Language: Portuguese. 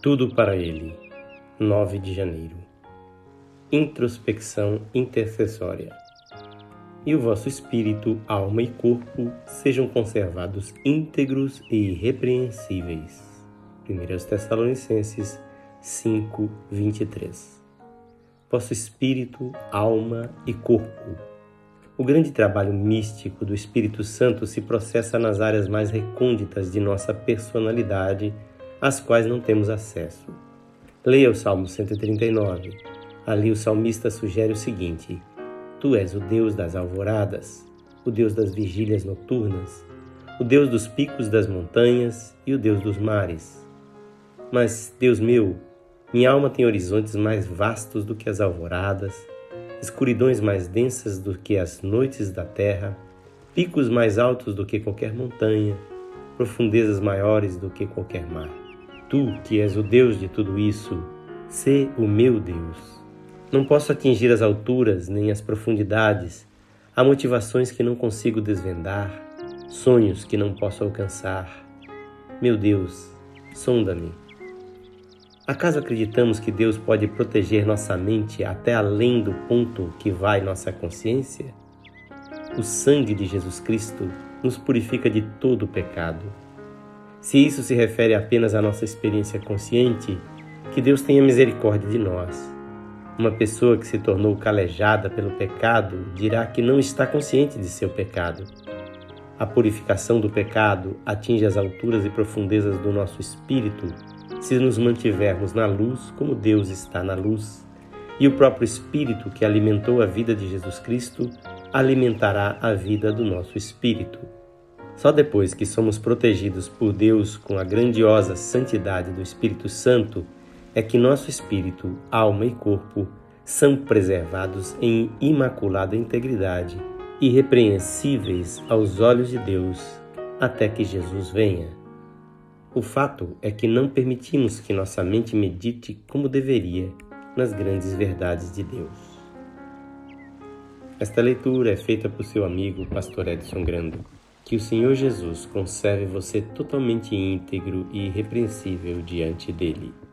Tudo para Ele, 9 de janeiro. Introspecção Intercessória. E o vosso espírito, alma e corpo sejam conservados íntegros e irrepreensíveis. 1 Tessalonicenses 5, 23. Vosso espírito, alma e corpo. O grande trabalho místico do Espírito Santo se processa nas áreas mais recônditas de nossa personalidade, às quais não temos acesso. Leia o Salmo 139. Ali o salmista sugere o seguinte: Tu és o Deus das alvoradas, o Deus das vigílias noturnas, o Deus dos picos das montanhas e o Deus dos mares. Mas, Deus meu, minha alma tem horizontes mais vastos do que as alvoradas, escuridões mais densas do que as noites da terra, picos mais altos do que qualquer montanha, profundezas maiores do que qualquer mar. Tu, que és o Deus de tudo isso, sê o meu Deus. Não posso atingir as alturas nem as profundidades. Há motivações que não consigo desvendar, sonhos que não posso alcançar. Meu Deus, sonda-me. Acaso acreditamos que Deus pode proteger nossa mente até além do ponto que vai nossa consciência? O sangue de Jesus Cristo nos purifica de todo o pecado. Se isso se refere apenas à nossa experiência consciente, que Deus tenha misericórdia de nós. Uma pessoa que se tornou calejada pelo pecado dirá que não está consciente de seu pecado. A purificação do pecado atinge as alturas e profundezas do nosso espírito se nos mantivermos na luz como Deus está na luz, e o próprio Espírito que alimentou a vida de Jesus Cristo alimentará a vida do nosso espírito. Só depois que somos protegidos por Deus com a grandiosa santidade do Espírito Santo é que nosso espírito, alma e corpo são preservados em imaculada integridade, irrepreensíveis aos olhos de Deus, até que Jesus venha. O fato é que não permitimos que nossa mente medite como deveria nas grandes verdades de Deus. Esta leitura é feita por seu amigo, pastor Edson Grando. Que o Senhor Jesus conserve você totalmente íntegro e irrepreensível diante dele.